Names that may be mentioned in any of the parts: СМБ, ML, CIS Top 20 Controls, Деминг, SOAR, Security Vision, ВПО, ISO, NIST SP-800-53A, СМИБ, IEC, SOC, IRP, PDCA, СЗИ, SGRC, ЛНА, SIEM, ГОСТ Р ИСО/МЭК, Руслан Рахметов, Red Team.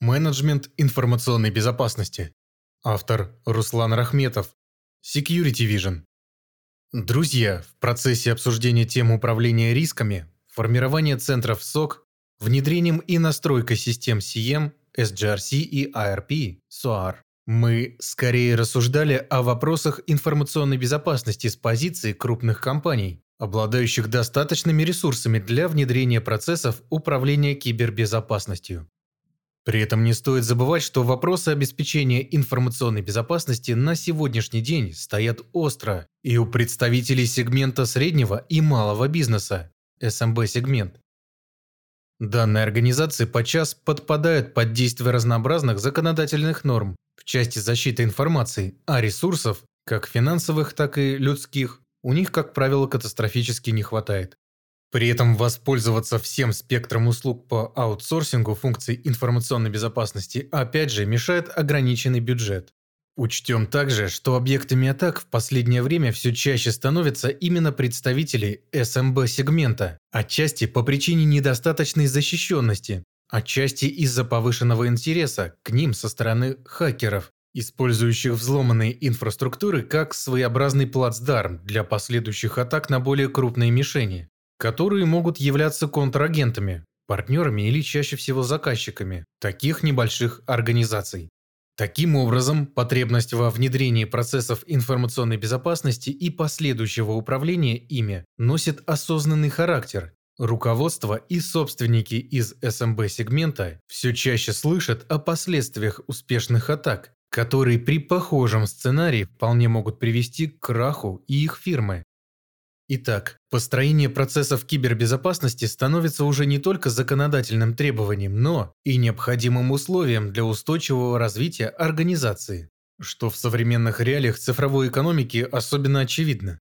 Менеджмент информационной безопасности. Автор Руслан Рахметов. Security Vision. Друзья, в процессе обсуждения темы управления рисками, формирования центров SOC, внедрением и настройкой систем SIEM, SGRC и IRP, SOAR, мы скорее рассуждали о вопросах информационной безопасности с позиции крупных компаний, обладающих достаточными ресурсами для внедрения процессов управления кибербезопасностью. При этом не стоит забывать, что вопросы обеспечения информационной безопасности на сегодняшний день стоят остро и у представителей сегмента среднего и малого бизнеса (СМБ-сегмент). Данные организации подчас подпадают под действие разнообразных законодательных норм в части защиты информации, а ресурсов, как финансовых, так и людских, у них, как правило, катастрофически не хватает. При этом воспользоваться всем спектром услуг по аутсорсингу функций информационной безопасности опять же мешает ограниченный бюджет. Учтем также, что объектами атак в последнее время все чаще становятся именно представители СМБ-сегмента, отчасти по причине недостаточной защищенности, отчасти из-за повышенного интереса к ним со стороны хакеров, использующих взломанные инфраструктуры как своеобразный плацдарм для последующих атак на более крупные мишени, которые могут являться контрагентами, партнерами или чаще всего заказчиками таких небольших организаций. Таким образом, потребность во внедрении процессов информационной безопасности и последующего управления ими носит осознанный характер. Руководство и собственники из СМБ-сегмента все чаще слышат о последствиях успешных атак, которые при похожем сценарии вполне могут привести к краху и их фирмы. Итак, построение процессов кибербезопасности становится уже не только законодательным требованием, но и необходимым условием для устойчивого развития организации, что в современных реалиях цифровой экономики особенно очевидно.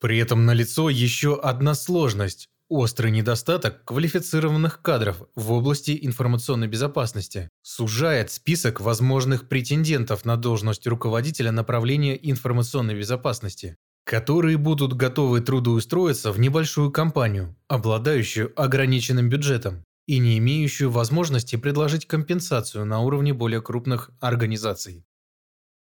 При этом налицо еще одна сложность – острый недостаток квалифицированных кадров в области информационной безопасности сужает список возможных претендентов на должность руководителя направления информационной безопасности, которые будут готовы трудоустроиться в небольшую компанию, обладающую ограниченным бюджетом и не имеющую возможности предложить компенсацию на уровне более крупных организаций.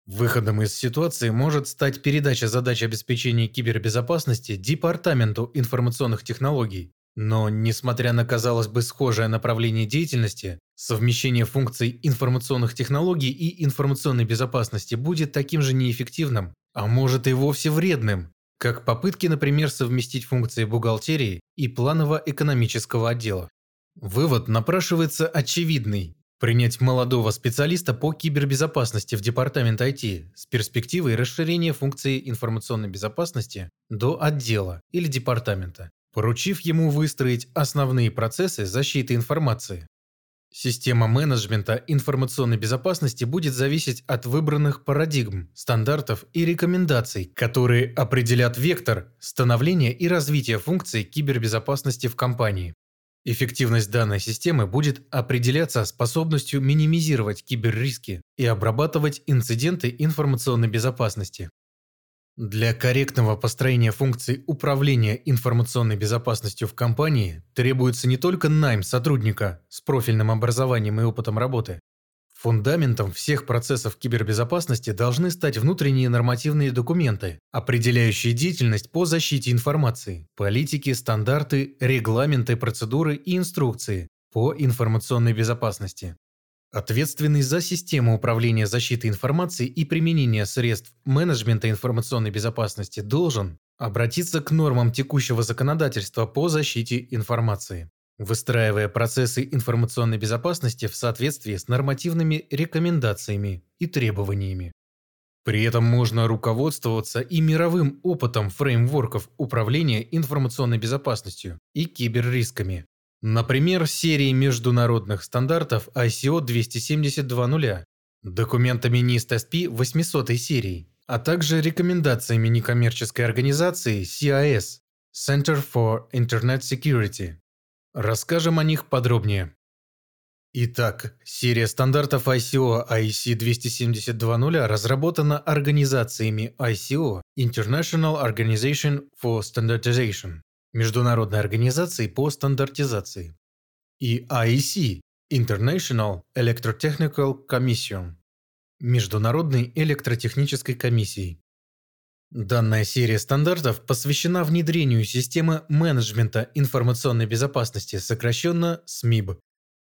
Выходом из ситуации может стать передача задач обеспечения кибербезопасности Департаменту информационных технологий, но, несмотря на, казалось бы, схожее направление деятельности, совмещение функций информационных технологий и информационной безопасности будет таким же неэффективным, а может и вовсе вредным, как попытки, например, совместить функции бухгалтерии и планово-экономического отдела. Вывод напрашивается очевидный. Принять молодого специалиста по кибербезопасности в департамент IT с перспективой расширения функции информационной безопасности до отдела или департамента, поручив ему выстроить основные процессы защиты информации. Система менеджмента информационной безопасности будет зависеть от выбранных парадигм, стандартов и рекомендаций, которые определят вектор становления и развития функций кибербезопасности в компании. Эффективность данной системы будет определяться способностью минимизировать киберриски и обрабатывать инциденты информационной безопасности. Для корректного построения функций управления информационной безопасностью в компании требуется не только найм сотрудника с профильным образованием и опытом работы. Фундаментом всех процессов кибербезопасности должны стать внутренние нормативные документы, определяющие деятельность по защите информации, политики, стандарты, регламенты, процедуры и инструкции по информационной безопасности. Ответственный за систему управления защитой информации и применения средств менеджмента информационной безопасности должен обратиться к нормам текущего законодательства по защите информации, выстраивая процессы информационной безопасности в соответствии с нормативными рекомендациями и требованиями. При этом можно руководствоваться и мировым опытом фреймворков управления информационной безопасностью и киберрисками. Например, серии международных стандартов ISO 270-00, документами NIST SP-800 серии, а также рекомендациями некоммерческой организации CIS Center for Internet Security. Расскажем о них подробнее. Итак, серия стандартов ISO IEC 270-00 разработана организациями ISO International Organization for Standardization, Международной организации по стандартизации, и IEC International Electrotechnical Commission – Международной электротехнической комиссии. Данная серия стандартов посвящена внедрению системы менеджмента информационной безопасности, сокращенно СМИБ.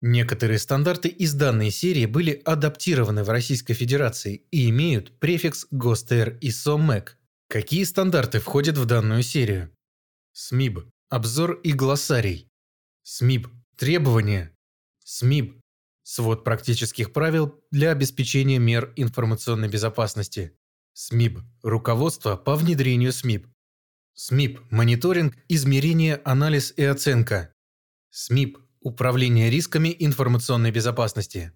Некоторые стандарты из данной серии были адаптированы в Российской Федерации и имеют префикс ГОСТ Р ИСО/МЭК. Какие стандарты входят в данную серию? СМИБ – обзор и глоссарий. СМИБ – требования. СМИБ – свод практических правил для обеспечения мер информационной безопасности. СМИБ – руководство по внедрению СМИБ. СМИБ – мониторинг, измерение, анализ и оценка. СМИБ – управление рисками информационной безопасности.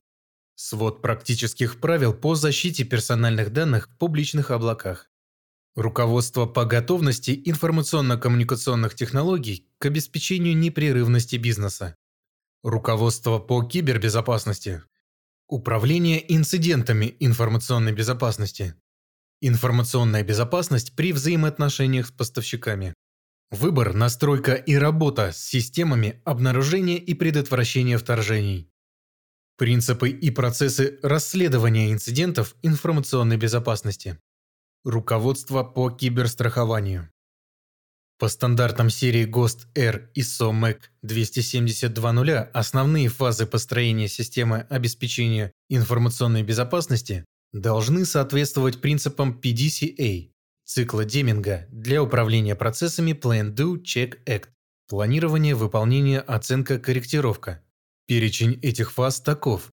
Свод практических правил по защите персональных данных в публичных облаках. Руководство по готовности информационно-коммуникационных технологий к обеспечению непрерывности бизнеса. Руководство по кибербезопасности. Управление инцидентами информационной безопасности. Информационная безопасность при взаимоотношениях с поставщиками. Выбор, настройка и работа с системами обнаружения и предотвращения вторжений. Принципы и процессы расследования инцидентов информационной безопасности. Руководство по киберстрахованию. По стандартам серии ГОСТ Р ИСО/МЭК 270-00 основные фазы построения системы обеспечения информационной безопасности должны соответствовать принципам PDCA – цикла Деминга для управления процессами Plan Do Check Act – планирование, выполнение, оценка, корректировка. Перечень этих фаз таков.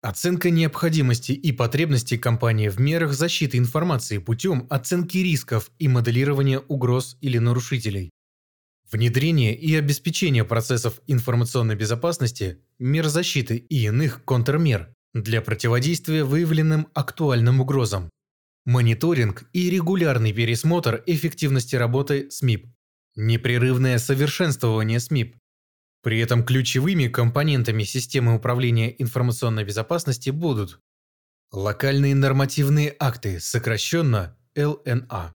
Оценка необходимости и потребности компании в мерах защиты информации путем оценки рисков и моделирования угроз или нарушителей. Внедрение и обеспечение процессов информационной безопасности, мер защиты и иных контрмер для противодействия выявленным актуальным угрозам. Мониторинг и регулярный пересмотр эффективности работы СМИБ. Непрерывное совершенствование СМИБ. При этом ключевыми компонентами системы управления информационной безопасности будут локальные нормативные акты, сокращенно ЛНА,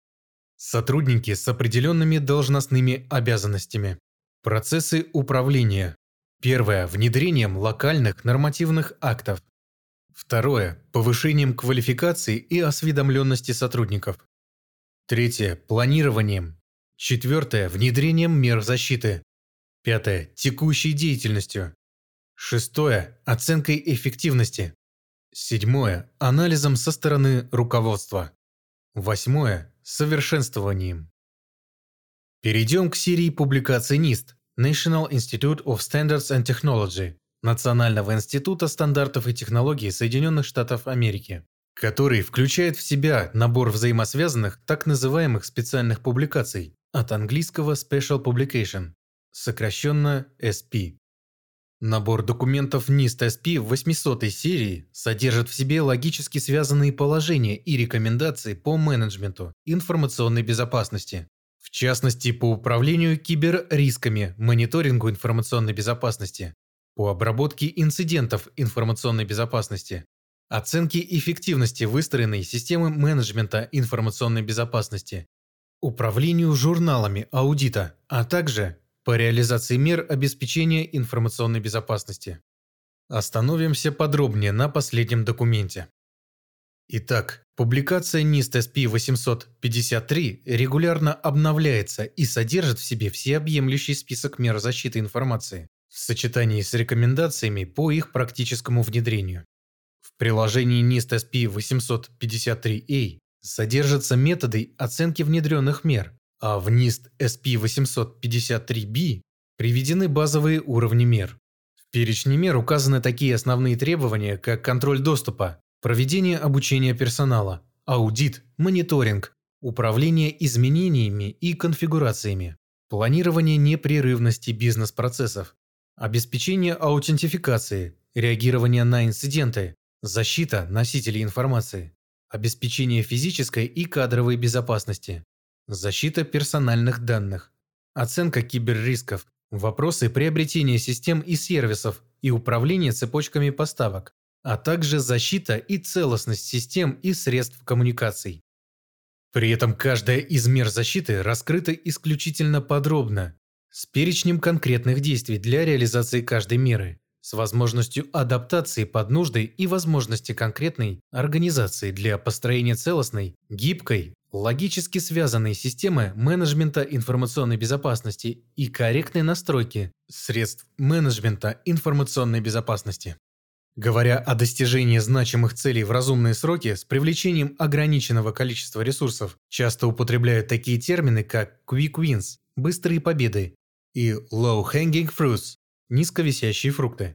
сотрудники с определенными должностными обязанностями, процессы управления. Первое – внедрением локальных нормативных актов. Второе – повышением квалификации и осведомленности сотрудников. Третье – планированием. Четвертое – внедрением мер защиты. Пятое – текущей деятельностью. Шестое – оценкой эффективности. Седьмое – анализом со стороны руководства. Восьмое – совершенствованием. Перейдем к серии публикаций NIST – National Institute of Standards and Technology Национального института стандартов и технологий Соединенных Штатов Америки, который включает в себя набор взаимосвязанных так называемых специальных публикаций от английского Special Publication. Сокращенно SP. Набор документов NIST SP 800 серии содержит в себе логически связанные положения и рекомендации по менеджменту информационной безопасности, в частности по управлению киберрисками, мониторингу информационной безопасности, по обработке инцидентов информационной безопасности, оценке эффективности выстроенной системы менеджмента информационной безопасности, управлению журналами аудита, а также по реализации мер обеспечения информационной безопасности. Остановимся подробнее на последнем документе. Итак, публикация NIST SP-800-53 регулярно обновляется и содержит в себе всеобъемлющий список мер защиты информации в сочетании с рекомендациями по их практическому внедрению. В приложении NIST SP-800-53A содержатся методы оценки внедренных мер, а в NIST SP-853B приведены базовые уровни мер. В перечне мер указаны такие основные требования, как контроль доступа, проведение обучения персонала, аудит, мониторинг, управление изменениями и конфигурациями, планирование непрерывности бизнес-процессов, обеспечение аутентификации, реагирование на инциденты, защита носителей информации, обеспечение физической и кадровой безопасности, защита персональных данных, оценка киберрисков, вопросы приобретения систем и сервисов и управление цепочками поставок, а также защита и целостность систем и средств коммуникаций. При этом каждая из мер защиты раскрыта исключительно подробно, с перечнем конкретных действий для реализации каждой меры, с возможностью адаптации под нужды и возможности конкретной организации для построения целостной, гибкой, логически связанной системы менеджмента информационной безопасности и корректной настройки средств менеджмента информационной безопасности. Говоря о достижении значимых целей в разумные сроки с привлечением ограниченного количества ресурсов, часто употребляют такие термины, как «quick wins» – «быстрые победы» и «low-hanging fruits» – «низковисящие фрукты».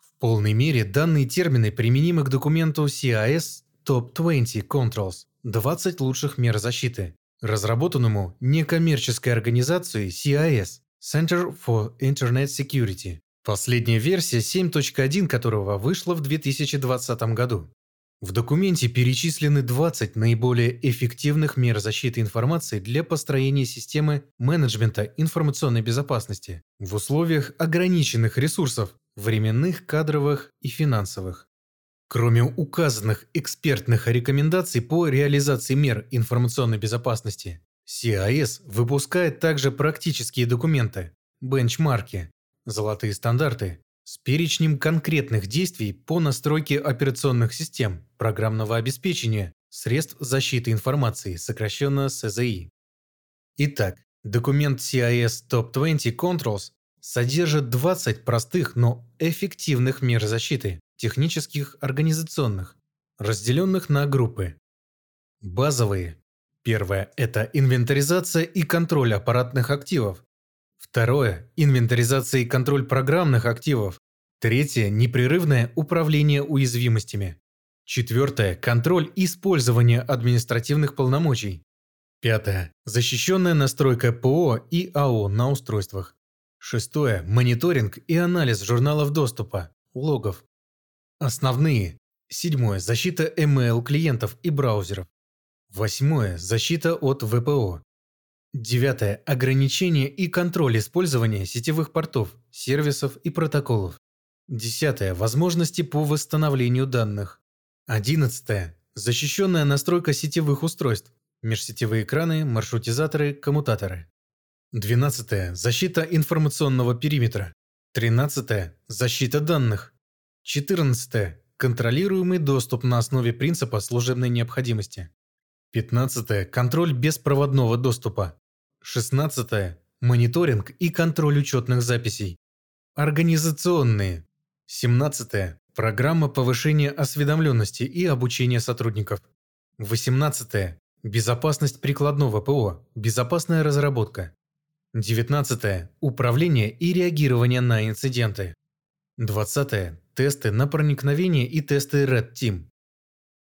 В полной мере данные термины применимы к документу CIS Top 20 Controls – 20 лучших мер защиты, разработанному некоммерческой организацией CIS – Center for Internet Security. Последняя версия 7.1 которого вышла в 2020 году. В документе перечислены 20 наиболее эффективных мер защиты информации для построения системы менеджмента информационной безопасности в условиях ограниченных ресурсов – временных, кадровых и финансовых. Кроме указанных экспертных рекомендаций по реализации мер информационной безопасности, CIS выпускает также практические документы, бенчмарки, золотые стандарты с перечнем конкретных действий по настройке операционных систем, программного обеспечения, средств защиты информации, сокращенно СЗИ. Итак, документ CIS Top 20 Controls содержит 20 простых, но эффективных мер защиты, технических, организационных, разделенных на группы. Базовые. Первое – это инвентаризация и контроль аппаратных активов. Второе – инвентаризация и контроль программных активов. Третье – непрерывное управление уязвимостями. Четвертое – контроль использования административных полномочий. Пятое – защищенная настройка ПО и АО на устройствах. Шестое – мониторинг и анализ журналов доступа, логов. Основные. Седьмое – защита ML клиентов и браузеров. Восьмое – защита от ВПО. Девятое – ограничение и контроль использования сетевых портов, сервисов и протоколов. Десятое – возможности по восстановлению данных. Одиннадцатое – защищенная настройка сетевых устройств, межсетевые экраны, маршрутизаторы, коммутаторы. Двенадцатое – защита информационного периметра. Тринадцатое – защита данных. Четырнадцатое – контролируемый доступ на основе принципа служебной необходимости. 15. Контроль беспроводного доступа. 16. Мониторинг и контроль учетных записей. Организационные. 17. Программа повышения осведомленности и обучения сотрудников. 18. Безопасность прикладного ПО. Безопасная разработка. 19. Управление и реагирование на инциденты. 20. Тесты на проникновение и тесты Red Team.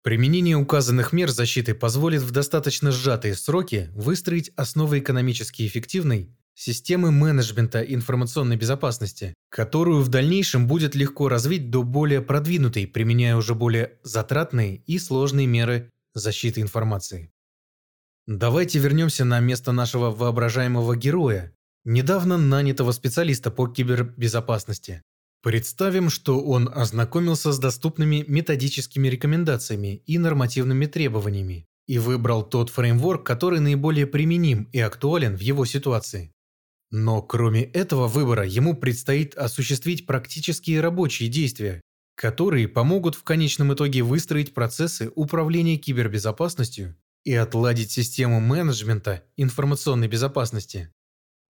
Применение указанных мер защиты позволит в достаточно сжатые сроки выстроить основы экономически эффективной системы менеджмента информационной безопасности, которую в дальнейшем будет легко развить до более продвинутой, применяя уже более затратные и сложные меры защиты информации. Давайте вернемся на место нашего воображаемого героя, недавно нанятого специалиста по кибербезопасности. Представим, что он ознакомился с доступными методическими рекомендациями и нормативными требованиями и выбрал тот фреймворк, который наиболее применим и актуален в его ситуации. Но кроме этого выбора ему предстоит осуществить практические рабочие действия, которые помогут в конечном итоге выстроить процессы управления кибербезопасностью и отладить систему менеджмента информационной безопасности.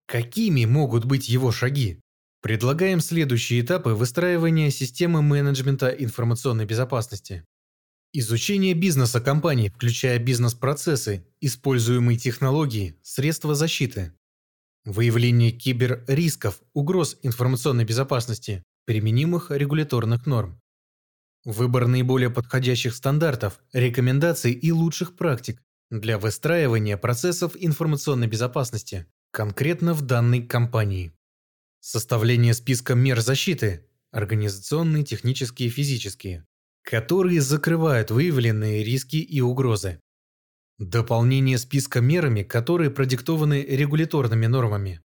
Какими могут быть его шаги? Предлагаем следующие этапы выстраивания системы менеджмента информационной безопасности. Изучение бизнеса компании, включая бизнес-процессы, используемые технологии, средства защиты. Выявление киберрисков, угроз информационной безопасности, применимых регуляторных норм. Выбор наиболее подходящих стандартов, рекомендаций и лучших практик для выстраивания процессов информационной безопасности, конкретно в данной компании. Составление списка мер защиты – организационные, технические и физические, которые закрывают выявленные риски и угрозы. Дополнение списка мерами, которые продиктованы регуляторными нормами.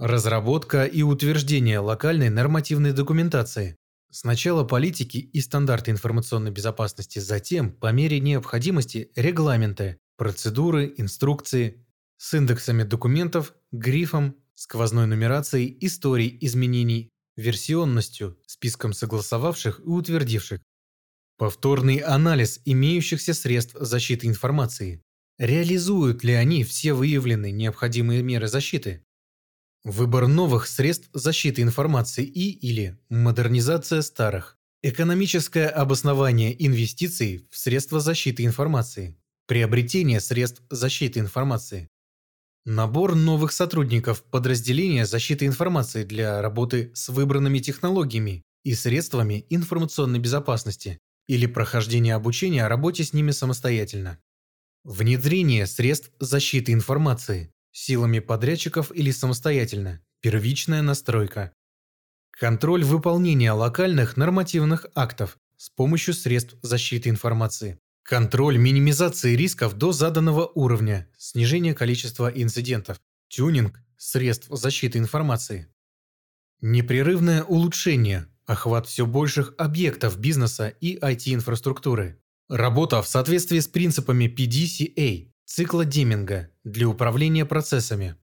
Разработка и утверждение локальной нормативной документации. Сначала политики и стандарты информационной безопасности, затем, по мере необходимости, регламенты, процедуры, инструкции с индексами документов, грифом, сквозной нумерацией, историей изменений, версионностью, списком согласовавших и утвердивших, повторный анализ имеющихся средств защиты информации, реализуют ли они все выявленные необходимые меры защиты, выбор новых средств защиты информации и/или модернизация старых, экономическое обоснование инвестиций в средства защиты информации, приобретение средств защиты информации, набор новых сотрудников подразделения защиты информации для работы с выбранными технологиями и средствами информационной безопасности или прохождение обучения о работе с ними самостоятельно, внедрение средств защиты информации силами подрядчиков или самостоятельно, первичная настройка, контроль выполнения локальных нормативных актов с помощью средств защиты информации, контроль минимизации рисков до заданного уровня, снижение количества инцидентов, тюнинг средств защиты информации, непрерывное улучшение, охват все больших объектов бизнеса и IT-инфраструктуры, работа в соответствии с принципами PDCA, цикла Деминга для управления процессами,